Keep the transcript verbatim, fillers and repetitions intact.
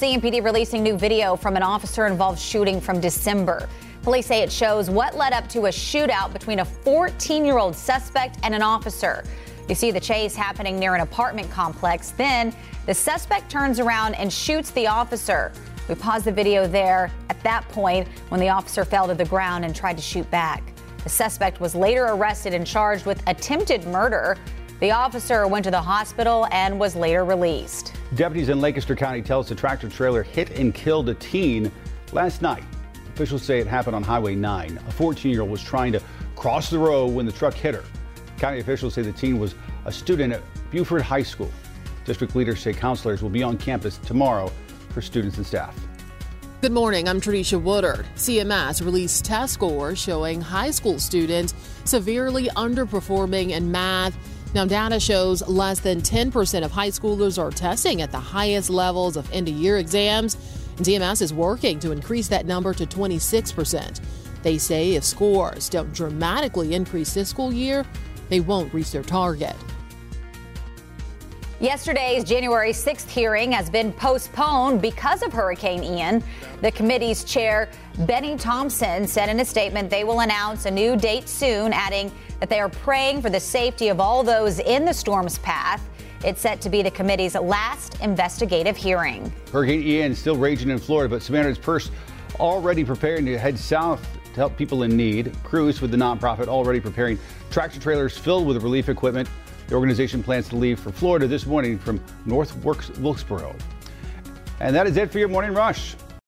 C M P D releasing new video from an officer-involved shooting from December. Police say it shows what led up to a shootout between a fourteen-year-old suspect and an officer. You see the chase happening near an apartment complex. Then the suspect turns around and shoots the officer. We paused the video there at that point when the officer fell to the ground and tried to shoot back. The suspect was later arrested and charged with attempted murder. The officer went to the hospital and was later released. Deputies in Lancaster County tell us a tractor trailer hit and killed a teen last night. Officials say it happened on Highway nine. A fourteen-year-old was trying to cross the road when the truck hit her. County officials say the teen was a student at Buford High School. District leaders say counselors will be on campus tomorrow for students and staff. Good morning, I'm Tricia Woodard. C M S released test scores showing high school students severely underperforming in math. Now, data shows less than ten percent of high schoolers are testing at the highest levels of end-of-year exams, and C M S is working to increase that number to twenty-six percent. They say if scores don't dramatically increase this school year, they won't reach their target. Yesterday's January sixth hearing has been postponed because of Hurricane Ian. The committee's chair, Benny Thompson, said in a statement they will announce a new date soon, adding that they are praying for the safety of all those in the storm's path. It's set to be the committee's last investigative hearing. Hurricane Ian still raging in Florida, but Samaritan's Purse already preparing to head south to help people in need. Crews with the nonprofit already preparing tractor trailers filled with relief equipment. The organization plans to leave for Florida this morning from North Wilkesboro. And that is it for your Morning Rush.